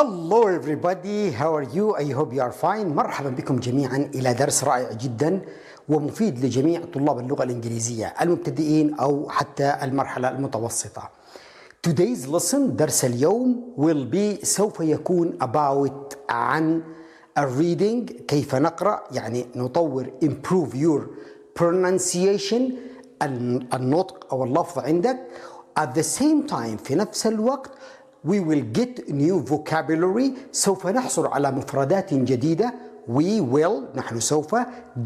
Hello everybody, how are you? I hope you are fine. مرحبا بكم جميعا إلى درس رائع جدا ومفيد لجميع طلاب اللغة الإنجليزية المبتدئين أو حتى المرحلة المتوسطة. Today's lesson, درس اليوم, will be سوف يكون about عن reading, كيف نقرأ, يعني نطور improve your pronunciation, النطق أو اللفظ عندك. At the same time, في نفس الوقت We will get new vocabulary. سوف نحصل على مفردات جديدة. We will, نحن سوف,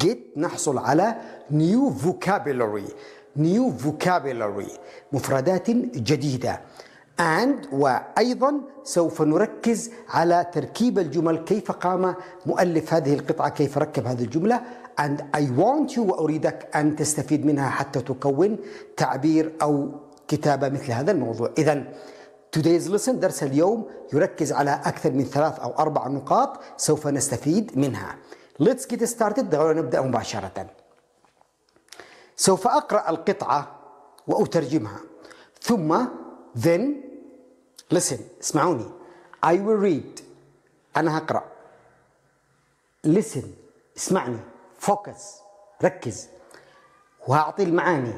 get, نحصل على new vocabulary, مفردات جديدة. And وأيضا سوف نركز على تركيب الجمل, كيف قام مؤلف هذه القطعة, كيف ركب هذه الجملة. And I want you, وأريدك أن تستفيد منها حتى تكون تعبير أو كتابة مثل هذا الموضوع. إذن Today's lesson, درس اليوم, يركز على أكثر من 3 أو 4 نقاط سوف نستفيد منها. Let's get started. دعونا نبدأ مباشرة. سوف أقرأ القطعة وأترجمها. ثم then listen. اسمعوني. I will read. أنا هقرأ. Listen. اسمعني. Focus. ركز. وهأعطي المعاني.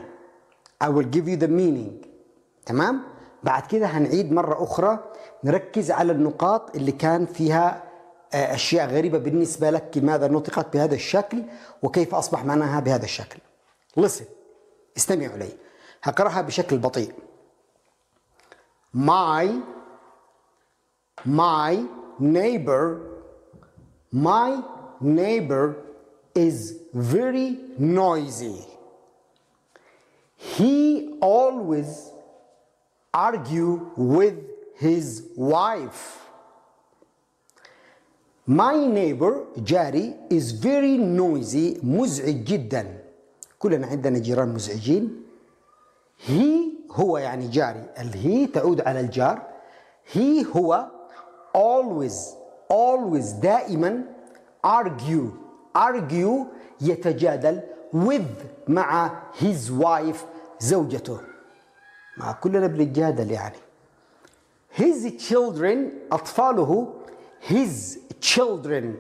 I will give you the meaning. تمام؟ بعد كده هنعيد مرة أخرى, نركز على النقاط اللي كان فيها أشياء غريبة بالنسبة لك, لماذا نطقت بهذا الشكل وكيف أصبح معناها بهذا الشكل. Listen, استمعوا لي, هقرأها بشكل بطيء. My neighbor is very noisy. He always argue with his wife. My neighbor, جاري, is very noisy, مزعج جدا. كلنا عندنا جيران مزعجين. He, هو يعني جاري, he تعود على الجار. He, هو, always دائما, argue يتجادل, with, مع, his wife, زوجته. مع كلنا بنتجادل يعني. His children, أطفاله. His children,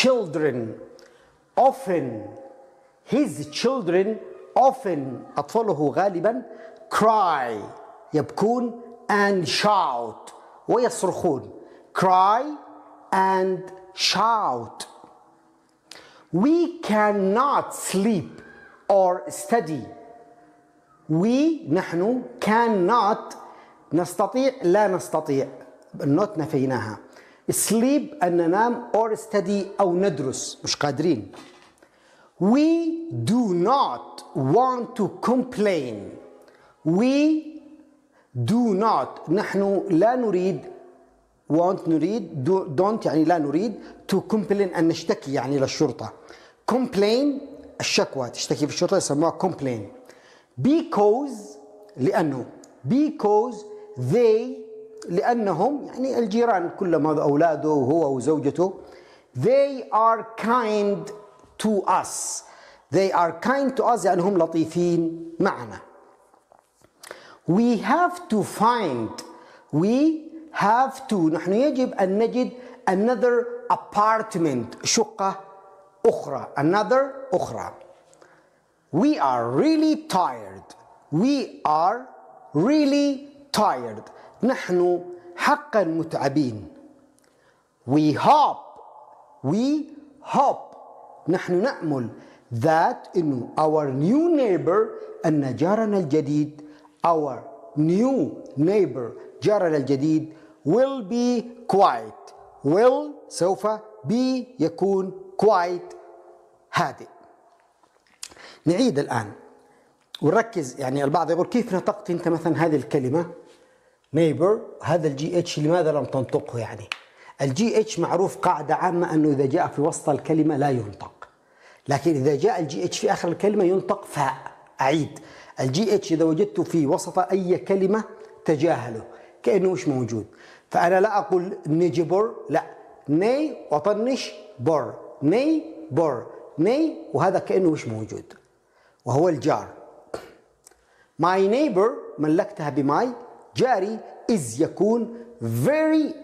children, often. His children often, أطفاله غالبا, cry, يبكون, and shout, ويصرخون. Cry and shout. We cannot sleep or study. We نحن cannot نستطيع لا نستطيع. النوت نفيناها. sleep أن ننام or study أو ندرس مش قادرين. We do not want to complain. We do not نحن لا نريد want نريد don't يعني لا نريد to complain أن نشتكي يعني للشرطة. complain الشكوى تشتكي في الشرطة يسموها complain. because لأنه because they لأنهم يعني الجيران كلهم هذا أولاده وهو وزوجته they are kind to us. They are kind to us يعني هم لطيفين معنا. We have to find. We have to نحن يجب أن نجد another apartment شقة أخرى another أخرى. We are really tired. We are really tired. نحن حقا متعبين. We hope. We hope. نحن نأمل that إنه our new neighbor أن جارنا الجديد our new neighbor جارنا الجديد will be quiet will سوف be يكون quiet هادئ. نعيد الآن ونركز يعني البعض يقول كيف نطقت أنت مثلا هذه الكلمة neighbor هذا الجي اتش لماذا لم تنطقه يعني؟ الجي اتش معروف قاعدة عامة أنه إذا جاء في وسط الكلمة لا ينطق. لكن إذا جاء الجي اتش في آخر الكلمة ينطق فاء. أعيد الجي اتش إذا وجدته في وسط أي كلمة تجاهله كأنه مش موجود. فأنا لا أقول نجبر لا ني وطنش بر ني بر ني وهذا كأنه مش موجود وهو الجار. My neighbor ملكتها بماي جاري is يكون very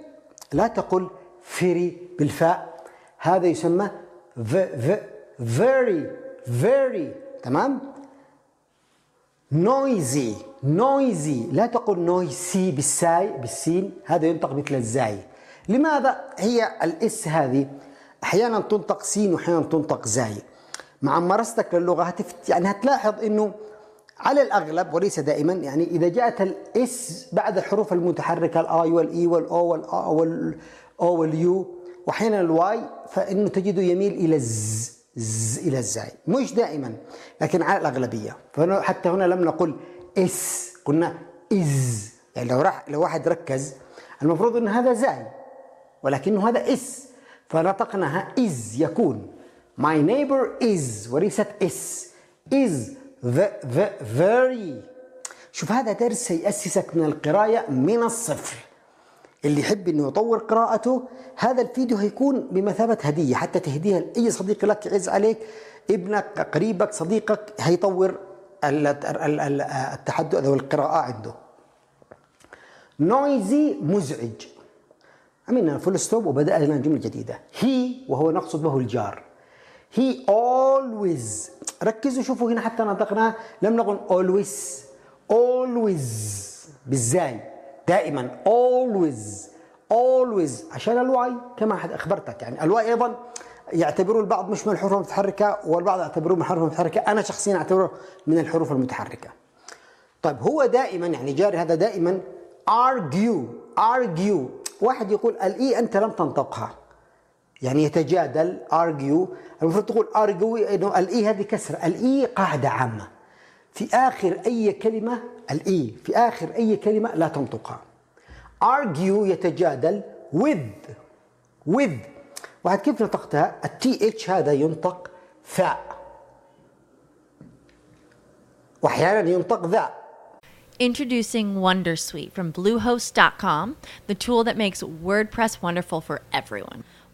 لا تقل فيري بالفاء هذا يسمى very very تمام. noisy noisy لا تقل noisy بالساي بالسين هذا ينطق مثل الزاي. لماذا هي الاس هذه احيانا تنطق سين واحيانا تنطق زاي؟ مع ممارستك للغه يعني هتلاحظ انه على الأغلب وليس دائما يعني إذا جاءت الإس بعد الحروف المتحركة الآي والإي والأو والأو واليو وأحيانا الواي فإنه تجده يميل إلى إلى الزاي مش دائما لكن على الأغلبية. فحتى هنا لم نقل إس قلنا إز يعني لو واحد ركز المفروض أن هذا زاي ولكنه هذا إس فنطقناها إز يكون my neighbor is وليست إس is very. شوف هذا درس سيأسسك من القراءة من الصفر. اللي يحب انه يطور قراءته هذا الفيديو هيكون بمثابة هدية حتى تهديها لأي صديق لك يعز عليك ابنك قريبك صديقك هيطور التحدث أو القراءة عنده. noisy مزعج. عملنا فول ستوب وبدأنا جملة جديدة. he وهو نقصد به الجار. he always ركزوا شوفوا هنا حتى نطقناها لم نقل always always بالزاي دائما always always عشان الواي كما اخبرتك يعني الواي ايضا يعتبروا البعض مش من الحروف المتحركه والبعض يعتبروه من الحروف المتحركه. انا شخصيا اعتبره من الحروف المتحركه. طيب هو دائما يعني جاري هذا دائما argue واحد يقول الاي انت لم تنطقها يعني يتجادل argue المفروض تقول argue انه الاي هذه كسر. الاي قاعده عامه في اخر اي كلمه الاي في اخر اي كلمه لا تنطقها. argue يتجادل with واحد كيف نطقتها التي اتش هذا ينطق ثاء واحيانا ينطق ذا. Introducing WonderSuite from Bluehost.com, the tool that makes WordPress wonderful for everyone.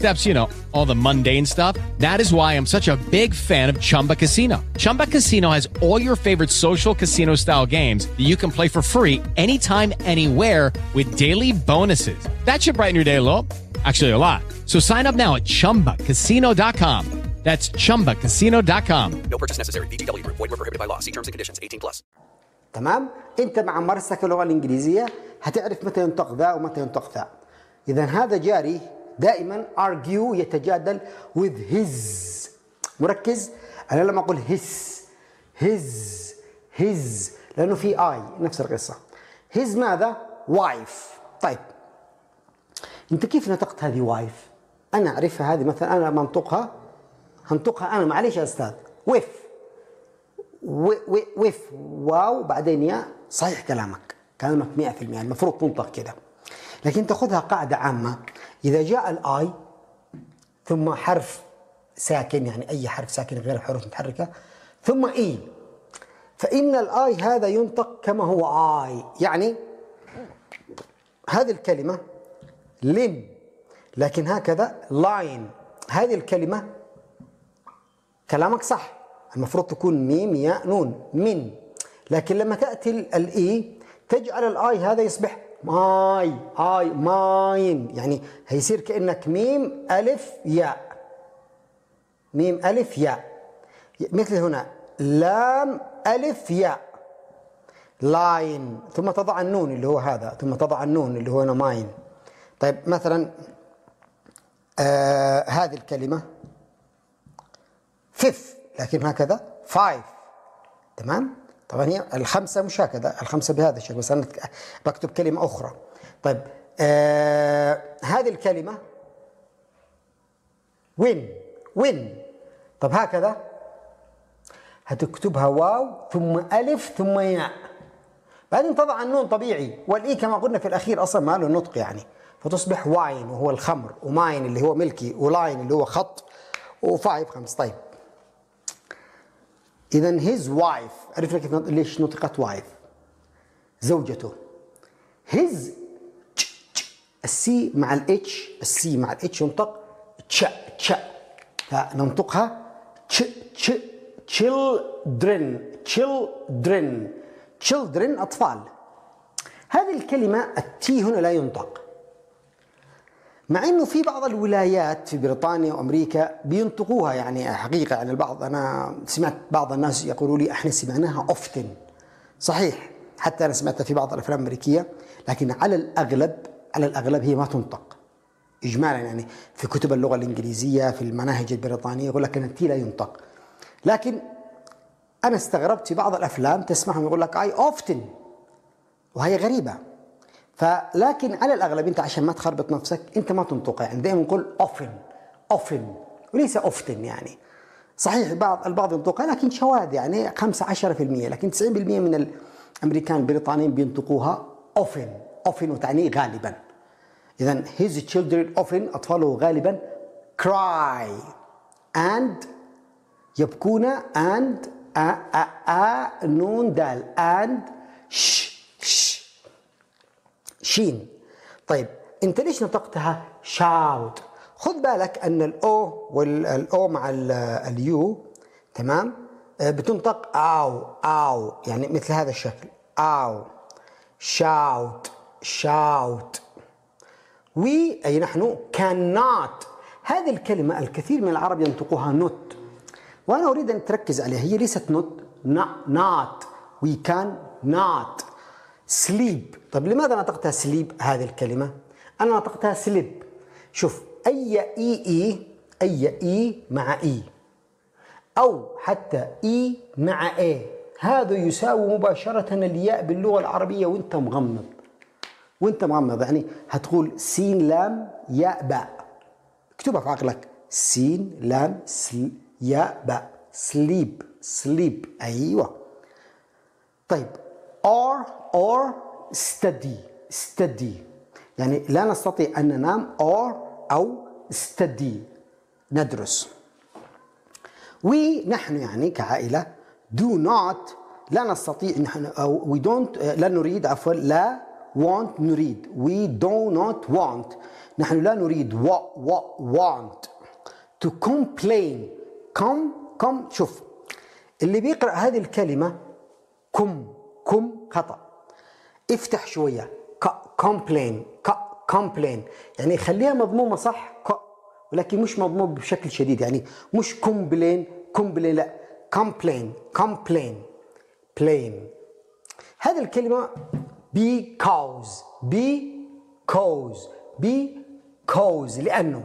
steps, you know, all the mundane stuff. That is why I'm such a big fan of Chumba Casino. Chumba Casino has all your favorite social casino-style games that you can play for free anytime, anywhere with daily bonuses. That should brighten your day a little. Actually, a lot. So sign up now at chumbacasino.com. That's chumbacasino.com. No purchase necessary. VGW Group. Void where prohibited by law. See terms and conditions. 18 plus. تمام. أنت مع ممارستك اللغة الإنجليزية هتعرف متى ينطق ذا ومتى ينطق ذا. إذا هذا جاري دائما argue يتجادل with his. مركز. أنا لما أقول his لأنه في I نفس القصة. his ماذا؟ wife. طيب. أنت كيف نطقت هذه wife؟ أنا أعرفها هذه مثلا أنا منطقها. هنطقها أنا معليش يا أستاذ ويف واو بعدين يا صحيح كلامك 100% المفروض تنطق كده لكن تأخذها قاعدة عامة إذا جاء الآي ثم حرف ساكن يعني أي حرف ساكن غير الحروف المتحركة ثم إي فإن الآي هذا ينطق كما هو آي يعني هذه الكلمة لم لكن هكذا لاين هذه الكلمة كلامك صح المفروض تكون ميم ياء نون من لكن لما تأتي الإي تجعل الآي هذا يصبح ماي آي ماين يعني هيصير كأنك ميم ألف ياء مثل هنا لام ألف ياء لاين ثم تضع النون اللي هو هذا ثم تضع النون اللي هو هنا ماين طيب مثلا هذه الكلمة فيف لكن هكذا فايف تمام طبعا هي الخمسة مش هكذا الخمسة بهذا الشكل بس أنا بكتب كلمة أخرى طيب هذه الكلمة وين طب هكذا هتكتبها واو ثم ألف ثم ياء بعدين تضع النون طبيعي والإي كما قلنا في الأخير أصلا ما له نطق يعني فتصبح واين وهو الخمر وماين اللي هو ملكي ولاين اللي هو خط وفايف خمس طيب إذن his wife عرفنا كيف ليش نطقت wife زوجته his السي مع الاتش السي مع الاتش ينطق تش فننطقها children أطفال هذه الكلمة التي هنا لا ينطق مع إنه في بعض الولايات في بريطانيا وأمريكا بينطقوها يعني حقيقة يعني البعض أنا سمعت بعض الناس يقولوا لي إحنا سمعناها often صحيح حتى أنا سمعتها في بعض الأفلام الأمريكية لكن على الأغلب هي ما تنطق إجمالا يعني في كتب اللغة الإنجليزية في المناهج البريطانية يقول لك أن تي لا ينطق لكن أنا استغربت في بعض الأفلام تسمعهم يقول لك I often وهي غريبة فلكن على الأغلب أنت عشان ما تخربط نفسك أنت ما تنطقها يعني دائما نقول often وليس often يعني صحيح البعض ينطقها لكن شواذ يعني 5-10% لكن 90% من الأمريكان البريطانيين بينطقوها often وتعني غالبا إذن his children often أطفاله غالبا cry and يبكون and أ نون دال and ش ش شين. طيب انت ليش نطقتها شاوت؟ خد بالك ان الاو والاو مع اليو تمام بتنطق او او، يعني مثل هذا الشكل او شاوت شاوت. وي اي نحن cannot، هذه الكلمة الكثير من العرب ينطقوها نوت، وأنا أريد أن تركز عليها، هي ليست نوت، not we can not sleep. طب لماذا نطقتها sleep هذه الكلمة؟ أنا نطقتها sleep. شوف أي إي إي أي إي مع إي أو حتى إي مع إي هذا يساوي مباشرة الياء باللغة العربية وأنت مغمض، وأنت مغمض يعني هتقول سين لام ياء باء، اكتبها في عقلك سين لام ياء باء سليب سليب. أيوة. طيب or study يعني لا نستطيع أن ننام or أو study ندرس. ونحن يعني كعائلة do not لا نستطيع نحن أو we don't لا نريد عفوا لا want نريد we do not want نحن لا نريد want to complain come. شوف اللي بيقرأ هذه الكلمة كم خطأ، افتح شوية complain يعني خليها مضمومة صح ولكن مش مضمومة بشكل شديد، يعني مش complain لا complain. هذه الكلمة because لأنه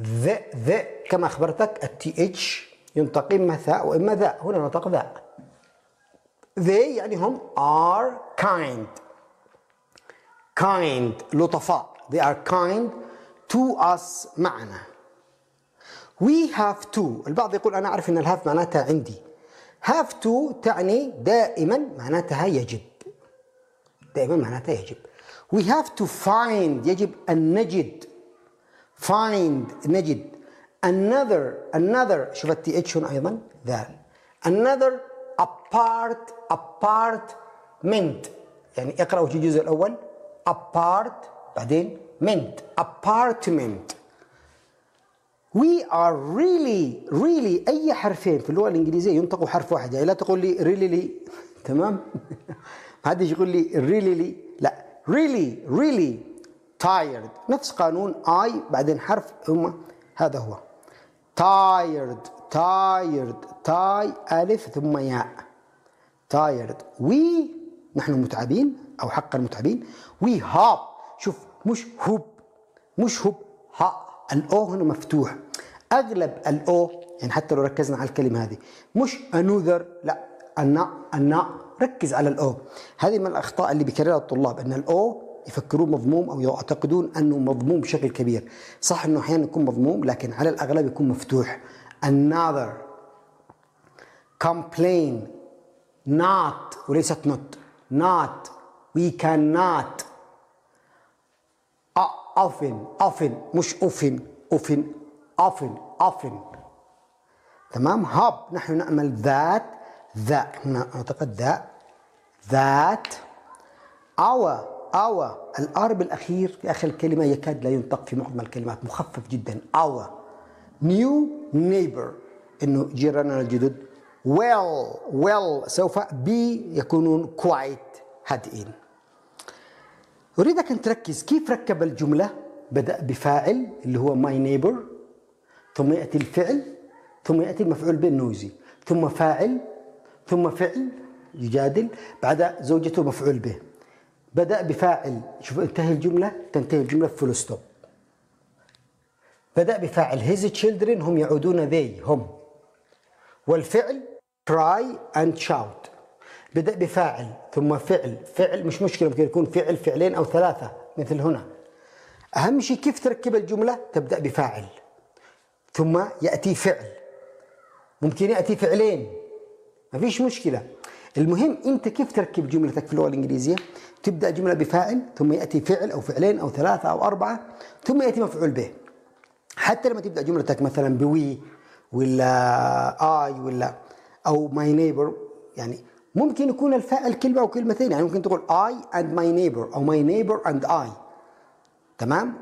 ذا كما أخبرتك التي اتش ينطق إما ثاء وإما ذا، هنا نطق ذا. they يعني هم are kind لطفاء، they are kind to us معنا. we have to البعض يقول أنا أعرف أن الهاف معناتها عندي، have to تعني دائما معناتها يجب، دائما معناتها يجب. we have to find يجب أن نجد find نجد another شوف التي اتش هنا أيضا ذا another apartment يعني اقرأ وجه الجزء الأول apart بعدين mint apartment. we are really أي حرفين في اللغة الإنجليزية ينطقوا حرف واحد، يعني لا تقول لي really تمام محدش يقول لي really لا really tired نفس قانون I بعدين حرف هذا هو tired تاي ألف ثم ياء tired. we نحن متعبين أو حقا متعبين. we hope شوف مش هوب ها الأو هنا مفتوح، أغلب الأو يعني حتى لو ركزنا على الكلمة هذه مش another لا أنا ركز على الأو. هذه من الأخطاء اللي بيكررها الطلاب أن الأو يفكرون مضموم أو يعتقدون أنه مضموم بشكل كبير، صح أنه أحيانا يكون مضموم لكن على الأغلب يكون مفتوح. another complain not وليست not we cannot often مش often تمام. hope نحن نأمل ذات هنا أعتقد ذات our الار بالاخير في اخر الكلمه يكاد لا ينطق في معظم الكلمات، مخفف جدا our new neighbor انه جيراننا الجدد well سوف بي يكونون quite هادئين. اريدك ان تركز كيف ركب الجمله، بدا بفاعل اللي هو my neighbor ثم ياتي الفعل ثم ياتي المفعول به نوزي ثم فاعل ثم فعل يجادل بعد زوجته مفعول به، بدأ بفاعل شوف انتهي الجملة فول ستوب. بدأ بفاعل his children هم يعودون they هم، والفعل cry and shout. بدأ بفاعل ثم فعل مش مشكلة ممكن يكون فعلين أو ثلاثة مثل هنا. أهم شيء كيف تركب الجملة، تبدأ بفاعل ثم يأتي فعل، ممكن يأتي فعلين ما فيش مشكلة. المهم أنت كيف تركب جملتك في اللغة الإنجليزية، تبدأ جملة بفاعل ثم يأتي فعل أو فعلين أو ثلاثة أو أربعة ثم يأتي مفعول به. حتى لما تبدأ جملتك مثلا بوي ولا آي ولا او ماي نيبر، يعني ممكن يكون الفاء كلمه او كلمتين، يعني ممكن تقول اي اند ماي نيبر او ماي نيبر اند اي، تمام،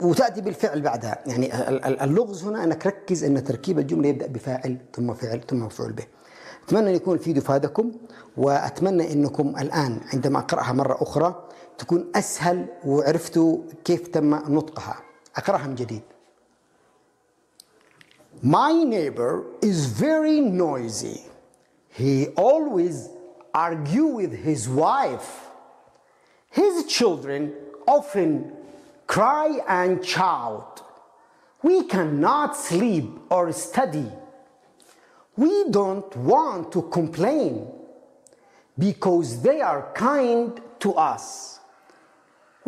وتاتي بالفعل بعدها. يعني اللغز هنا انك ركز ان تركيب الجمله يبدا بفاعل ثم فعل ثم مفعول به. اتمنى ان يكون الفيديو فادكم، واتمنى انكم الان عندما اقراها مره اخرى تكون اسهل وعرفتوا كيف تم نطقها. اقراها من جديد. My neighbor is very noisy. He always argues with his wife. His children often cry and shout. We cannot sleep or study. We don't want to complain because they are kind to us.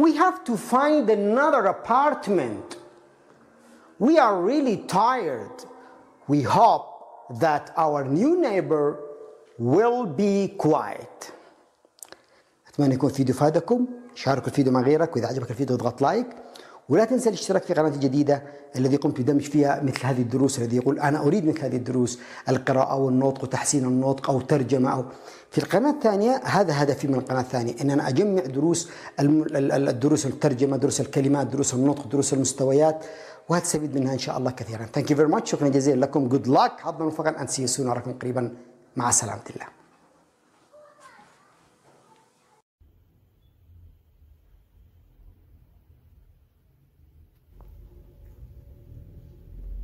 We have to find another apartment. We are really tired. We hope that our new neighbor will be quiet. أتمنى يكون الفيديو فادكم. شاركوا الفيديو مع غيرك، وإذا عجبك الفيديو اضغط لايك، ولا تنسى الاشتراك في قناتي الجديدة الذي قمت بدمج فيها مثل هذه الدروس، الذي يقول أنا أريد مثل هذه الدروس، القراءة والنطق وتحسين النطق أو ترجمة أو في القناة الثانية. هذا هدفي من القناة الثانية، أن أنا أجمع دروس الدروس الترجمة، دروس الكلمات، دروس النطق، دروس المستويات، وهتستفيد منها إن شاء الله كثيرا. Thank you very much. شكرا جزيلا لكم. Good luck. حظنا موفقا. and see you soon. نراكم قريبا. مع سلامة الله.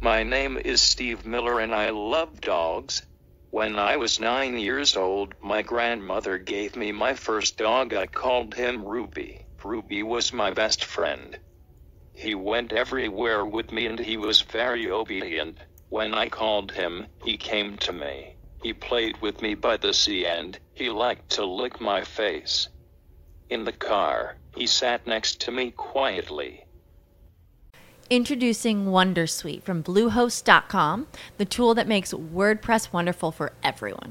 My name is Steve Miller and I love dogs. When I was 9 years old, my grandmother gave me my first dog. I called him Ruby. Ruby was my best friend. He went everywhere with me and he was very obedient. When I called him, he came to me. He played with me by the sea and he liked to lick my face. In the car, he sat next to me quietly. Introducing WonderSuite from Bluehost.com, the tool that makes WordPress wonderful for everyone.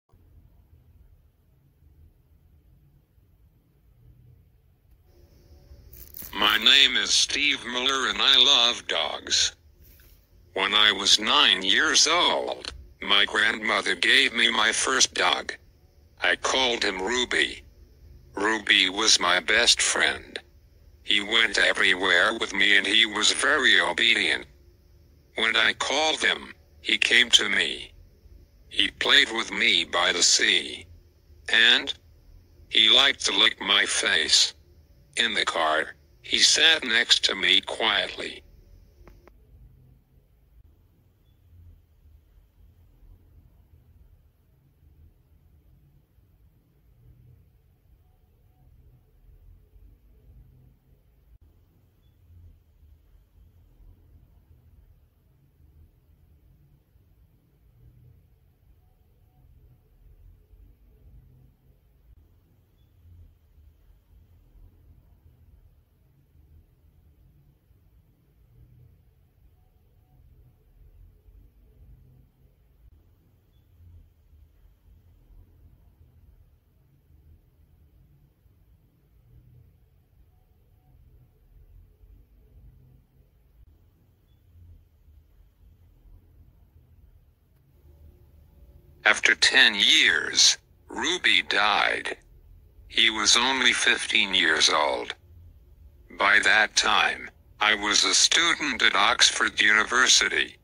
My name is Steve Miller and I love dogs. When I was 9 years old, my grandmother gave me my first dog. I called him Ruby. Ruby was my best friend. He went everywhere with me and he was very obedient. When I called him, he came to me. He played with me by the sea. And he liked to lick my face. In the car, he sat next to me quietly. After 10 years, Ruby died. He was only 15 years old. By that time, I was a student at Oxford University.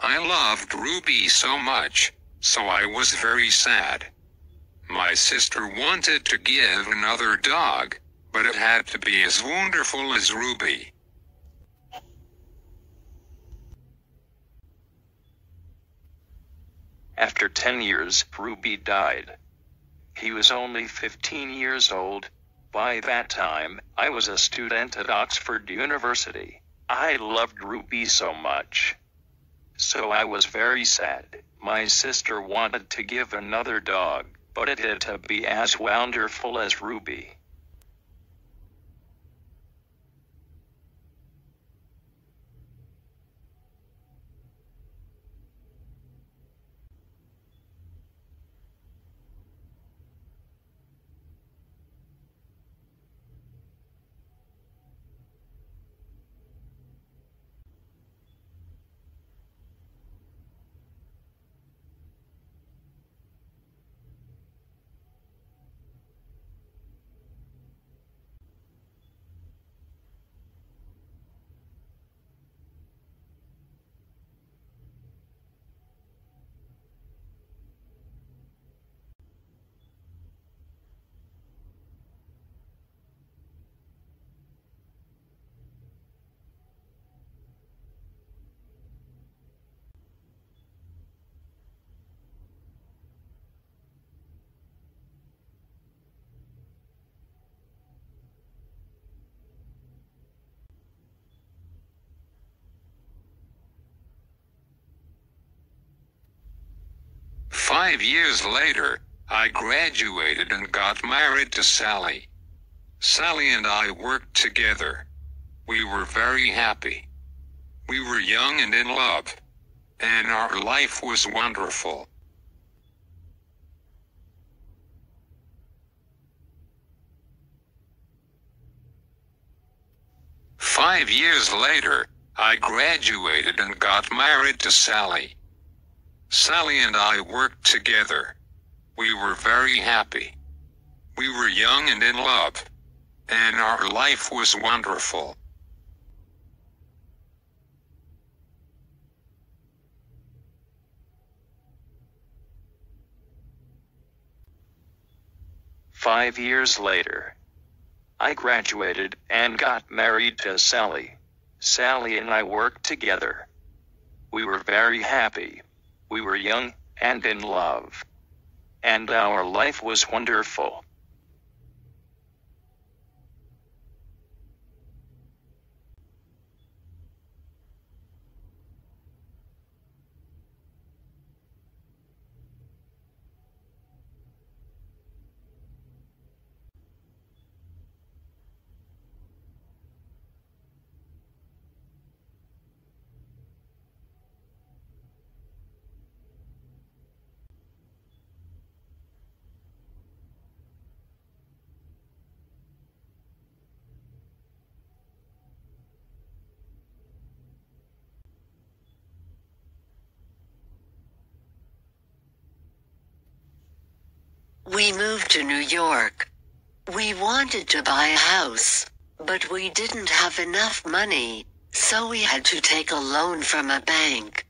I loved Ruby so much, so I was very sad. My sister wanted to give another dog, but it had to be as wonderful as Ruby. After 10 years, Ruby died. He was only 15 years old. By that time, I was a student at Oxford University. I loved Ruby so much. So I was very sad. My sister wanted to give another dog, but it had to be as wonderful as Ruby. Five years later, I graduated and got married to Sally. Sally and I worked together. We were very happy. We were young and in love, and our life was wonderful. Five years later, I graduated and got married to Sally. Sally and I worked together. We were very happy. We were young and in love, and our life was wonderful. Five years later, I graduated and got married to Sally. Sally and I worked together. We were very happy. We were young and in love, and our life was wonderful. We moved to New York. We wanted to buy a house, but we didn't have enough money, so we had to take a loan from a bank.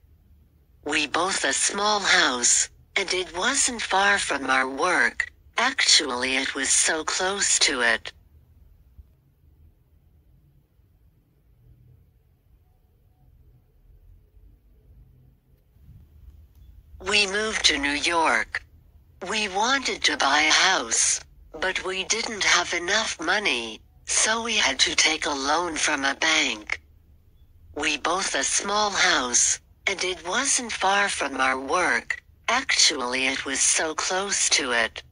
We bought a small house, and it wasn't far from our work. Actually, it was so close to it. We moved to New York. We wanted to buy a house, but we didn't have enough money, so we had to take a loan from a bank. We bought a small house, and it wasn't far from our work. Actually, it was so close to it.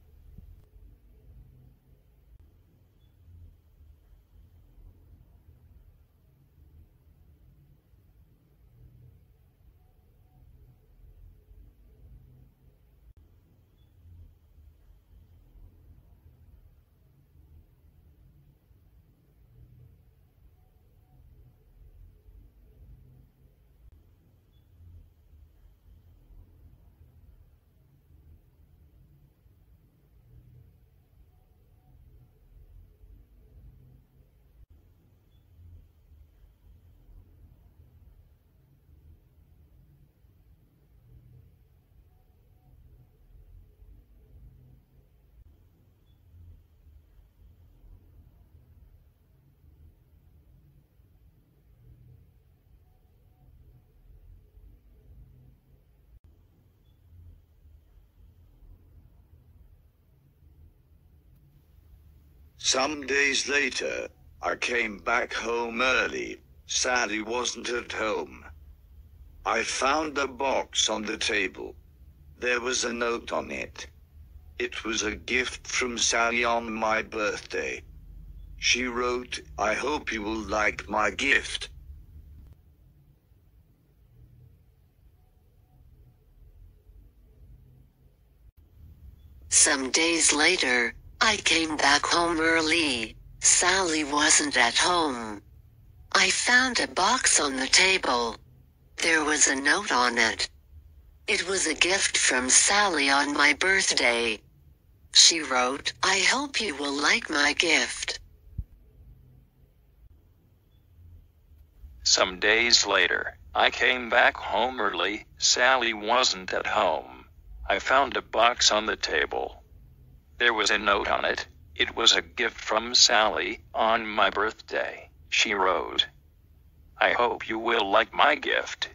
Some days later, I came back home early. Sally wasn't at home. I found a box on the table. There was a note on it. It was a gift from Sally on my birthday. She wrote, "I hope you will like my gift." Some days later, I came back home early. Sally wasn't at home. I found a box on the table. There was a note on it. It was a gift from Sally on my birthday. She wrote, "I hope you will like my gift." Some days later, I came back home early. Sally wasn't at home. I found a box on the table. There was a note on it. It was a gift from Sally on my birthday. She wrote, "I hope you will like my gift."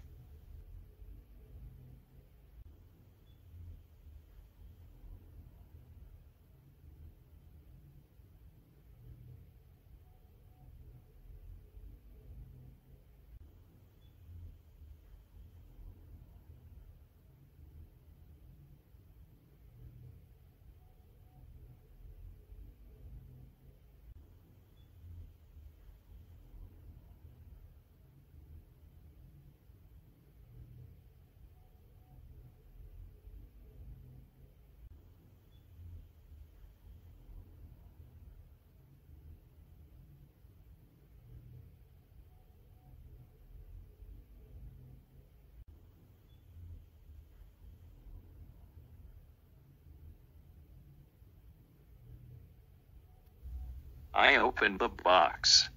I opened the box.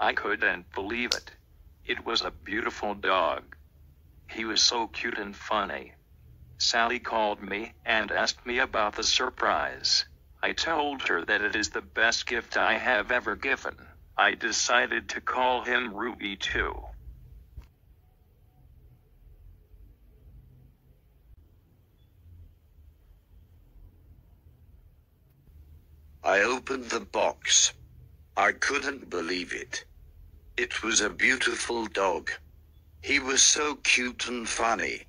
I couldn't believe it. It was a beautiful dog. He was so cute and funny. Sally called me and asked me about the surprise. I told her that it is the best gift I have ever given. I decided to call him Ruby too. I opened the box. I couldn't believe it. It was a beautiful dog. He was so cute and funny.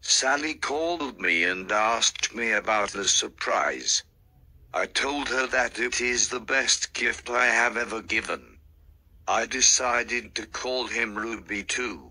Sally called me and asked me about the surprise. I told her that it is the best gift I have ever given. I decided to call him Ruby too.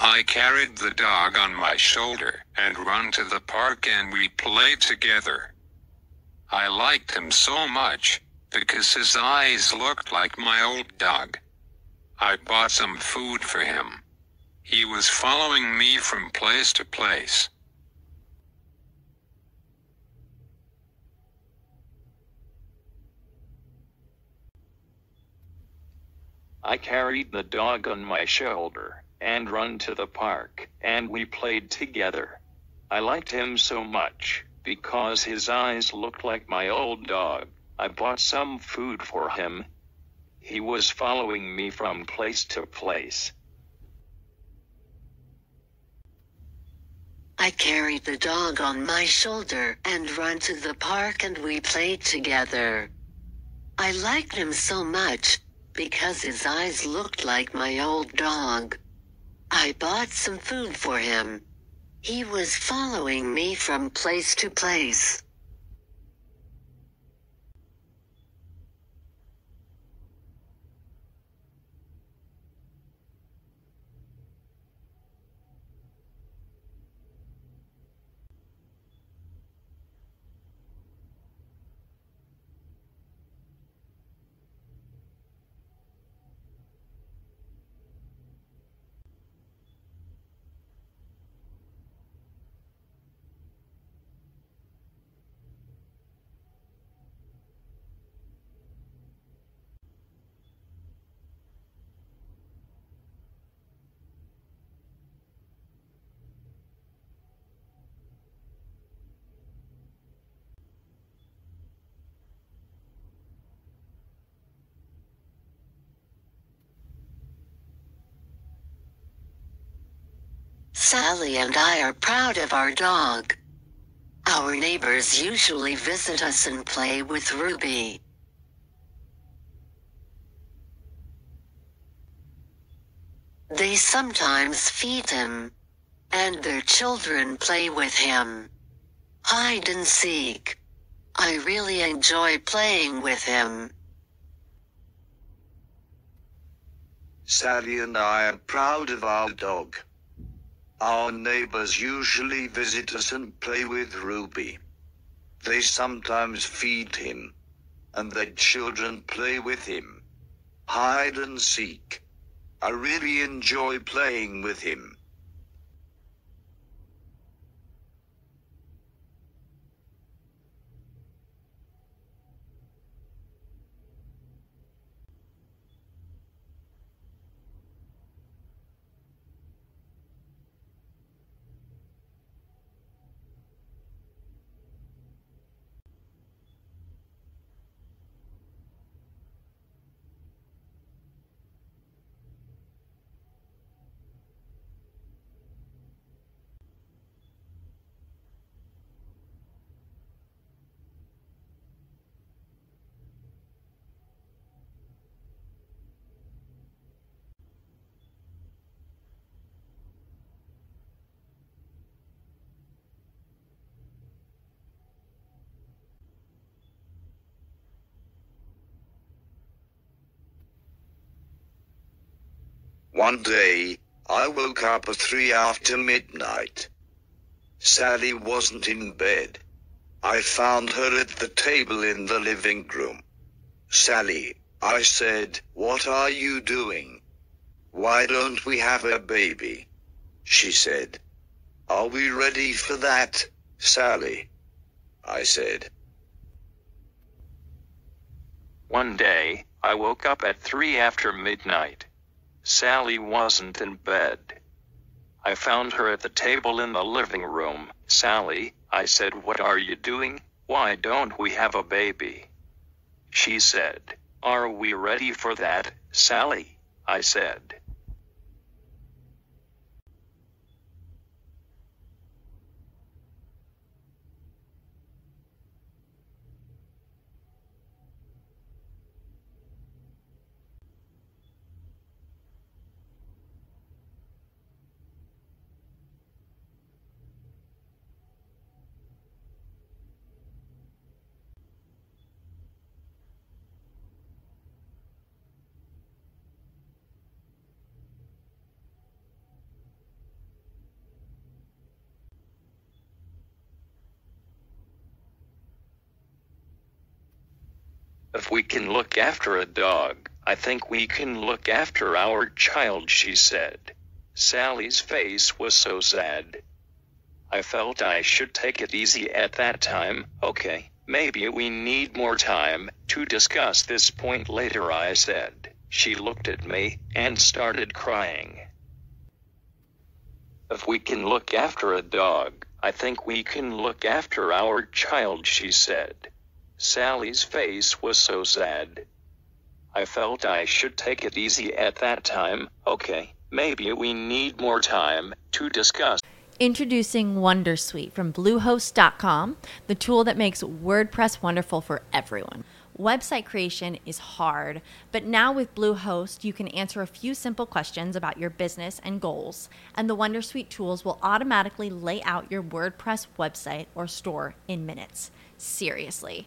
I carried the dog on my shoulder and run to the park and we played together. I liked him so much because his eyes looked like my old dog. I bought some food for him. He was following me from place to place. I carried the dog on my shoulder and run to the park and we played together. I liked him so much because his eyes looked like my old dog. I bought some food for him. He was following me from place to place. I carried the dog on my shoulder and run to the park and we played together. I liked him so much because his eyes looked like my old dog. I bought some food for him. He was following me from place to place. Sally and I are proud of our dog. Our neighbors usually visit us and play with Ruby. They sometimes feed him, and their children play with him. Hide and seek. I really enjoy playing with him. Sally and I are proud of our dog. Our neighbors usually visit us and play with Ruby. They sometimes feed him, and their children play with him. Hide and seek. I really enjoy playing with him. One day, I woke up at 3 after midnight. Sally wasn't in bed. I found her at the table in the living room. Sally, I said, what are you doing? Why don't we have a baby? She said, are we ready for that, Sally? I said. One day, I woke up at 3 after midnight. Sally wasn't in bed. I found her at the table in the living room. Sally, I said, what are you doing? Why don't we have a baby? She said, are we ready for that, Sally? I said. If we can look after a dog, I think we can look after our child, she said. Sally's face was so sad. I felt I should take it easy at that time. Okay, maybe we need more time to discuss this point later, I said. She looked at me and started crying. If we can look after a dog, I think we can look after our child, she said. Sally's face was so sad. I felt I should take it easy at that time. Okay, maybe we need more time to discuss. Introducing WonderSuite from Bluehost.com, the tool that makes WordPress wonderful for everyone. Website creation is hard, but now with Bluehost, you can answer a few simple questions about your business and goals, and the WonderSuite tools will automatically lay out your WordPress website or store in minutes. Seriously.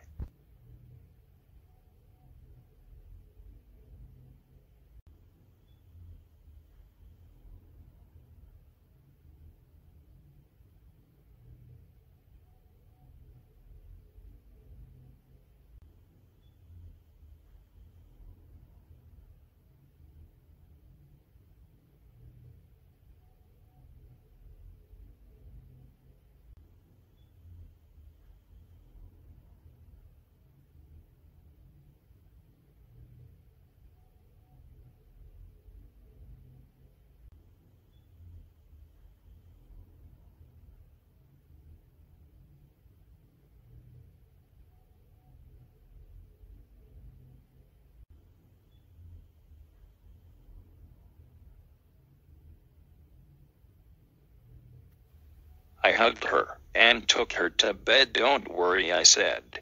I hugged her and took her to bed. Don't worry, I said.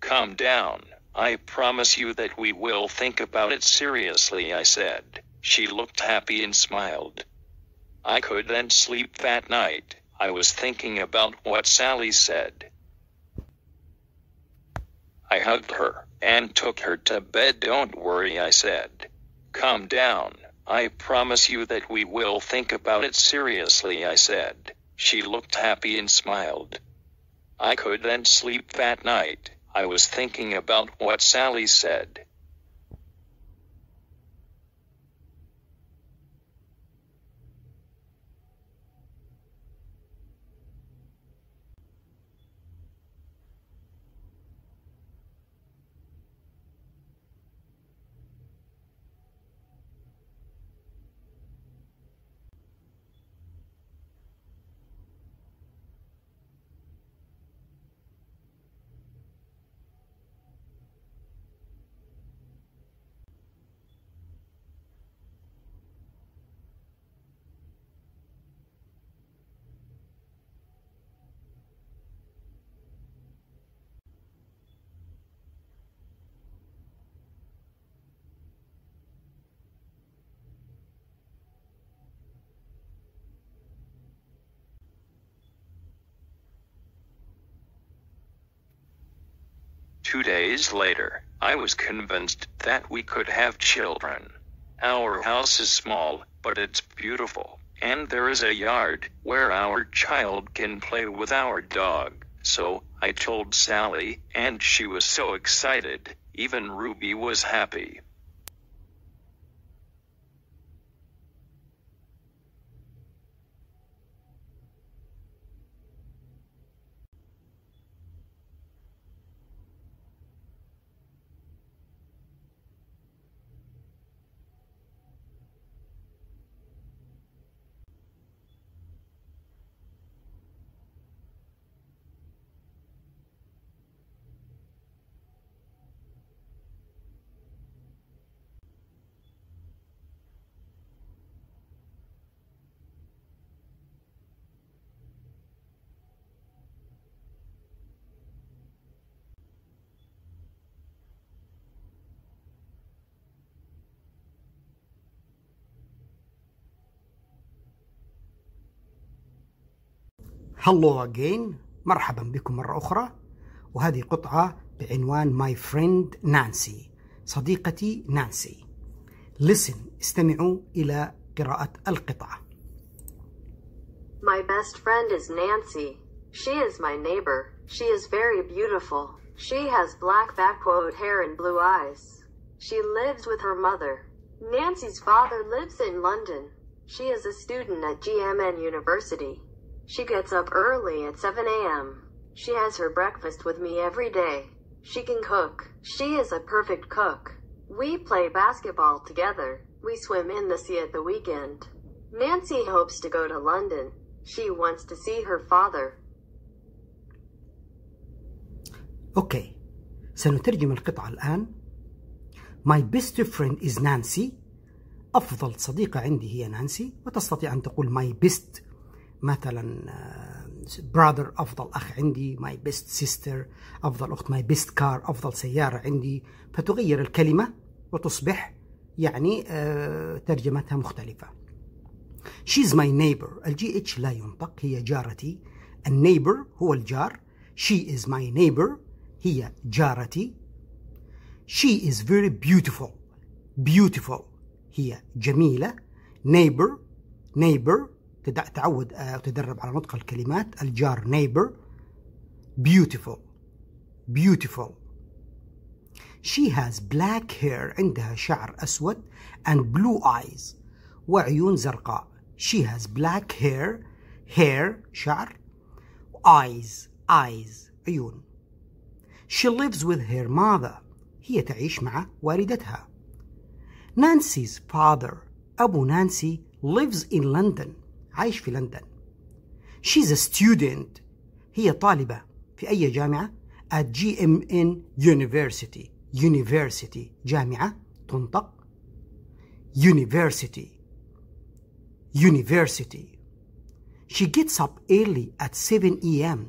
Calm down. I promise you that we will think about it seriously, I said. She looked happy and smiled. I could then sleep that night. I was thinking about what Sally said. I hugged her and took her to bed. Don't worry, I said. Calm down. I promise you that we will think about it seriously, I said. She looked happy and smiled. I could then sleep that night. I was thinking about what Sally said. Days later, I was convinced that we could have children. Our house is small, but it's beautiful. And there is a yard where our child can play with our dog. So I told Sally, and she was so excited, even Ruby was happy. Hello again. مرحبا بكم مرة أخرى، وهذه قطعة بعنوان My friend Nancy، صديقتي نانسي. Listen، استمعوا إلى قراءة القطعة. My best friend is Nancy. She is my neighbor. She is very beautiful. She has black backward hair and blue eyes. She lives with her mother. Nancy's father lives in London. She is a student at GMN University. She gets up early at 7 a.m. She has her breakfast with me every day. She can cook. She is a perfect cook. We play basketball together. We swim in the sea at the weekend. Nancy hopes to go to London. She wants to see her father. Okay. سنترجم القطعة الآن. My best friend is Nancy. أفضل صديقة عندي هي نانسي. وتستطيع أن تقول my best مثلا brother، أفضل أخ عندي، my best sister، أفضل أخت، my best car، أفضل سيارة عندي، فتغير الكلمة وتصبح يعني ترجمتها مختلفة. She's my neighbor، الجي اتش لا ينطق، هي جارتي. النيبر هو الجار. She is my neighbor، هي جارتي. She is very beautiful. Beautiful هي جميلة. Neighbor neighbor تعود تدرب على نطق الكلمات. الجار neighbor. beautiful beautiful. she has black hair، عندها شعر أسود and blue eyes وعيون زرقاء. she has black hair، hair شعر، eyes eyes عيون. she lives with her mother، هي تعيش مع والدتها. Nancy's father، أبو نانسي، lives in London، عايش في لندن. She's a student، هي طالبة في أي جامعة؟ at GMN University. University جامعة تنطق University University. She gets up early at 7 a.m.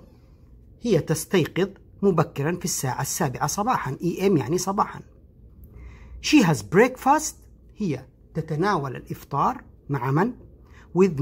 هي تستيقظ مبكرا في الساعة 7 صباحا. am يعني صباحا. She has breakfast، هي تتناول الإفطار مع من؟ with.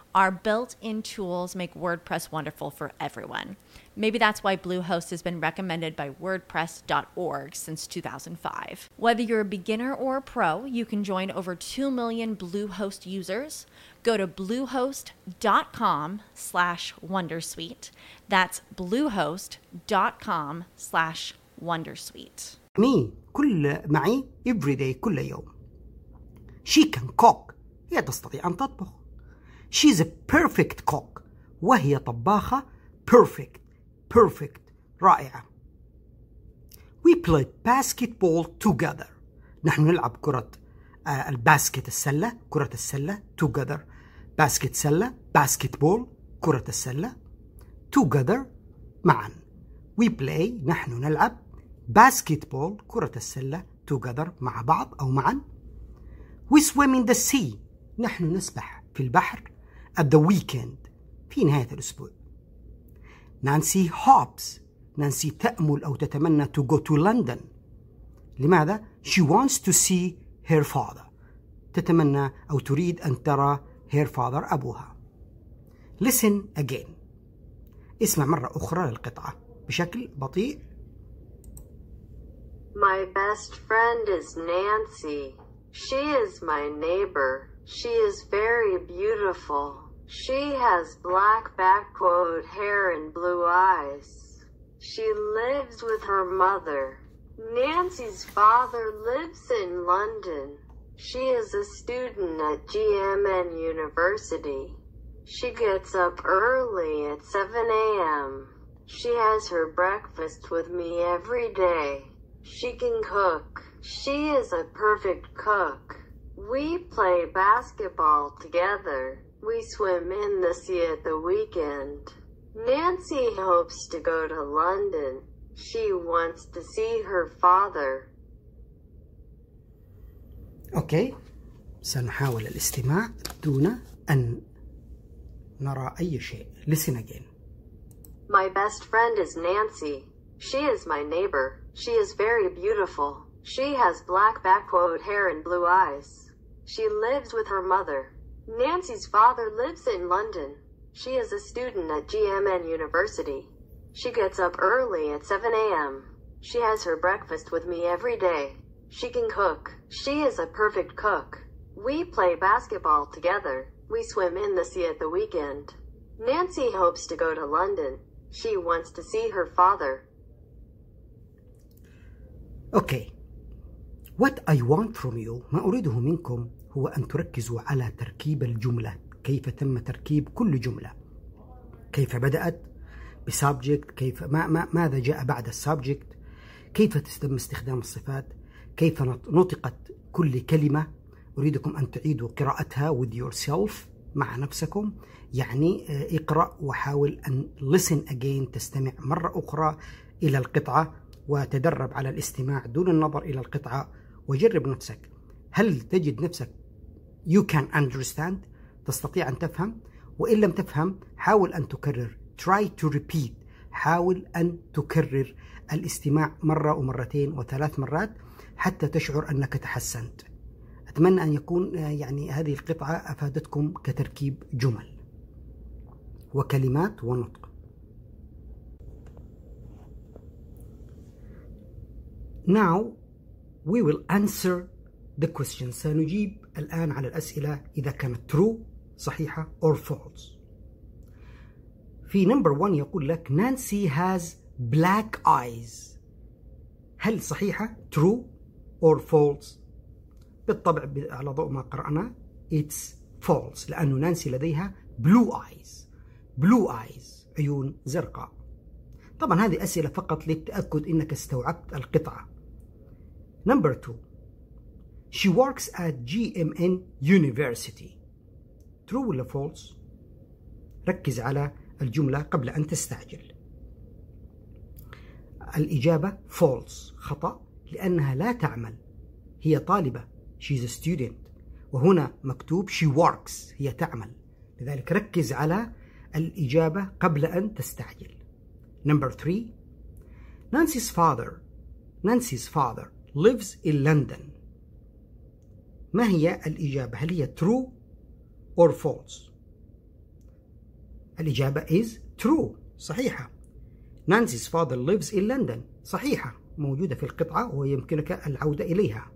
our built-in tools make WordPress wonderful for everyone. Maybe that's why Bluehost has been recommended by WordPress.org since 2005. Whether you're a beginner or a pro, you can join over 2 million Bluehost users. Go to bluehost.com/wondersuite. That's bluehost.com/wondersuite. Me، كل معي every day، كل يوم. She can cook، هي تستطيع أن تطبخ. She's a perfect cook، وهي طباخة perfect. Perfect رائعة. We play basketball together، نحن نلعب كرة الباسكت السلة، كرة السلة. together basket سلة، basketball كرة السلة. together معا. we play نحن نلعب. basketball كرة السلة. together مع بعض أو معا. we swim in the sea نحن نسبح في البحر. at the weekend في نهاية الأسبوع. نانسي هوبس. نانسي تأمل أو تتمنى to go to London. لماذا؟ she wants to see her father. تتمنى أو تريد أن ترى her father أبوها. listen again. اسمع مرة أخرى للقطعة بشكل بطيء. my best friend is Nancy. she is my neighbor. she is very beautiful. she has black backward hair and blue eyes. she lives with her mother. Nancy's father lives in London. she is a student at GMN University. she gets up early at 7 a.m. she has her breakfast with me every day. she can cook. she is a perfect cook. we play basketball together. we swim in the sea at the weekend. Nancy hopes to go to London. she wants to see her father. اوكي، سنحاول الاستماع دون ان نرى اي شيء. listen again. my best friend is Nancy. she is my neighbor. she is very beautiful. she has black backward hair and blue eyes. she lives with her mother. Nancy's father lives in London. she is a student at GMN University. she gets up early at 7 a.m. she has her breakfast with me every day. she can cook. she is a perfect cook. we play basketball together. we swim in the sea at the weekend. Nancy hopes to go to London. she wants to see her father. okay. what I want from you, ما أريده منكم هو أن تركزوا على تركيب الجملة. كيف تم تركيب كل جملة؟ كيف بدأت؟ بسبجكت. كيف ماذا جاء بعد السبجكت؟ كيف تتم استخدام الصفات؟ كيف نطقت كل كلمة؟ أريدكم أن تعيدوا قراءتها with yourself مع نفسكم. يعني اقرأ وحاول أن listen again، تستمع مرة أخرى إلى القطعة وتدرب على الاستماع دون النظر إلى القطعة وجرب نفسك. هل تجد نفسك you can understand، تستطيع أن تفهم؟ وإن لم تفهم حاول أن تكرر. try to repeat، حاول أن تكرر الاستماع مرة ومرتين وثلاث مرات حتى تشعر أنك تحسنت. أتمنى أن يكون يعني هذه القطعة أفادتكم كتركيب جمل وكلمات ونطق. Now we will answer the question. سنجيب الآن على الأسئلة إذا كانت true صحيحة or false. في نمبر 1 يقول لك نانسي has black eyes. هل صحيحة true or false؟ بالطبع على ضوء ما قرأنا it's false، لأنه نانسي لديها blue eyes. blue eyes عيون زرقاء. طبعا هذه أسئلة فقط للتأكد إنك استوعبت القطعة. نمبر 2 she works at GMN University. true ولا false؟ ركز على الجملة قبل أن تستعجل. الإجابة false، خطأ، لأنها لا تعمل، هي طالبة she is a student، وهنا مكتوب she works هي تعمل، لذلك ركز على الإجابة قبل أن تستعجل. Number 3 Nancy's father lives in London. ما هي الإجابة؟ هل هي true or false؟ الإجابة is true صحيحة. Nancy's father lives in London صحيحة، موجودة في القطعة ويمكنك العودة إليها.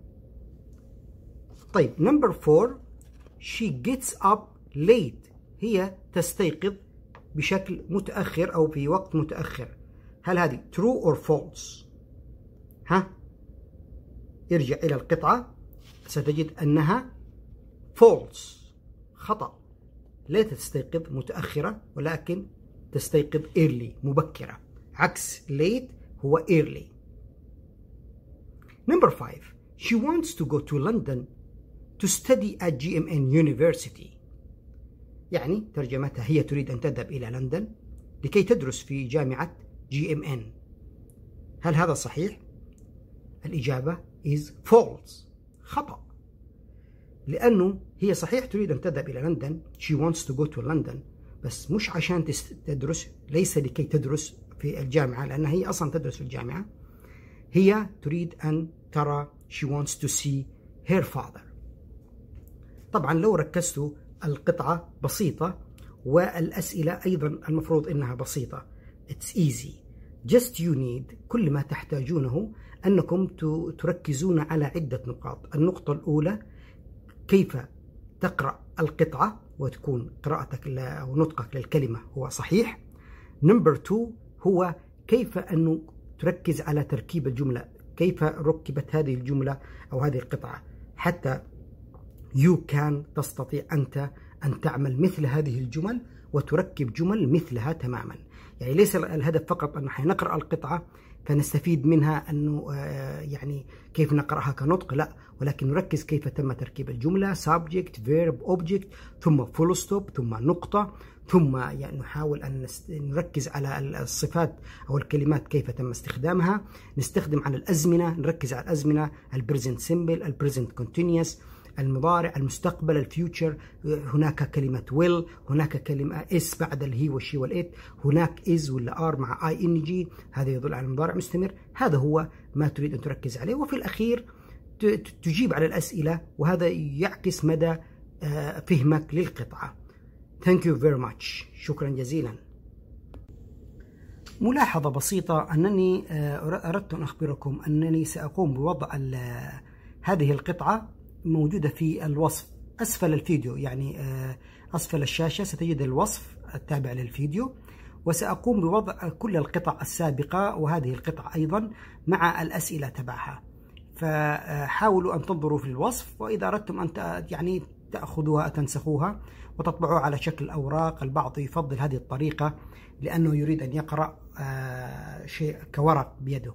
طيب number 4 she gets up late. هي تستيقظ بشكل متأخر أو في وقت متأخر. هل هذه true or false؟ ها؟ ارجع إلى القطعة ستجد أنها false، خطأ. لا تستيقظ متأخرة ولكن تستيقظ early مبكرة، عكس late هو early. Number 5 she wants to go to London to study at GMN University. يعني ترجمتها هي تريد أن تذهب إلى لندن لكي تدرس في جامعة GMN. هل هذا صحيح؟ الإجابة is false، خطأ، لأنه هي صحيح تريد أن تذهب إلى لندن، she wants to go to London، بس مش عشان تدرس، ليس لكي تدرس في الجامعة لأنها هي أصلا تدرس في الجامعة، هي تريد أن ترى، she wants to see her father. طبعا لو ركزتوا القطعة بسيطة والأسئلة أيضا المفروض إنها بسيطة، it's easy just you need، كل ما تحتاجونه أنكم تركزون على عدة نقاط. النقطة الأولى كيف تقرأ القطعة وتكون قراءتك أو نطقك للكلمة هو صحيح. نمبر 2 هو كيف أنه تركز على تركيب الجملة، كيف ركبت هذه الجملة أو هذه القطعة، حتى you can تستطيع أنت أن تعمل مثل هذه الجمل وتركب جمل مثلها تماما. يعني ليس الهدف فقط أن نقرأ القطعة فنستفيد منها أنه يعني كيف نقرأها كنطق، لا، ولكن نركز كيف تم تركيب الجملة، subject verb object ثم full stop ثم نقطة، ثم يعني نحاول أن نركز على الصفات أو الكلمات كيف تم استخدامها، نستخدم على الأزمنة، نركز على الأزمنة present simple، present continuous، المضارع، المستقبل، الفيوتشر، هناك كلمة will، هناك كلمة is بعد الهي والشي والإت، هناك is ولا are مع ing، هذا يدل على المضارع مستمر. هذا هو ما تريد أن تركز عليه، وفي الأخير تجيب على الأسئلة، وهذا يعكس مدى فهمك للقطعة. Thank you very much، شكرا جزيلا. ملاحظة بسيطة، أنني أردت أن أخبركم أنني سأقوم بوضع هذه القطعة موجودة في الوصف أسفل الفيديو، يعني أسفل الشاشة ستجد الوصف التابع للفيديو، وسأقوم بوضع كل القطع السابقة وهذه القطعة أيضا مع الأسئلة تبعها، فحاولوا أن تنظروا في الوصف، وإذا أردتم أن يعني تأخذوها تنسخوها وتطبعوها على شكل أوراق. البعض يفضل هذه الطريقة لأنه يريد أن يقرأ شيء كورق بيده،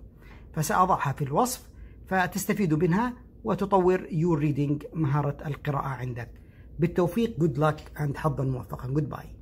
فسأضعها في الوصف فتستفيدوا منها وتطور your reading، مهارة القراءة عندك. بالتوفيق، good luck and حظا موفقا، goodbye.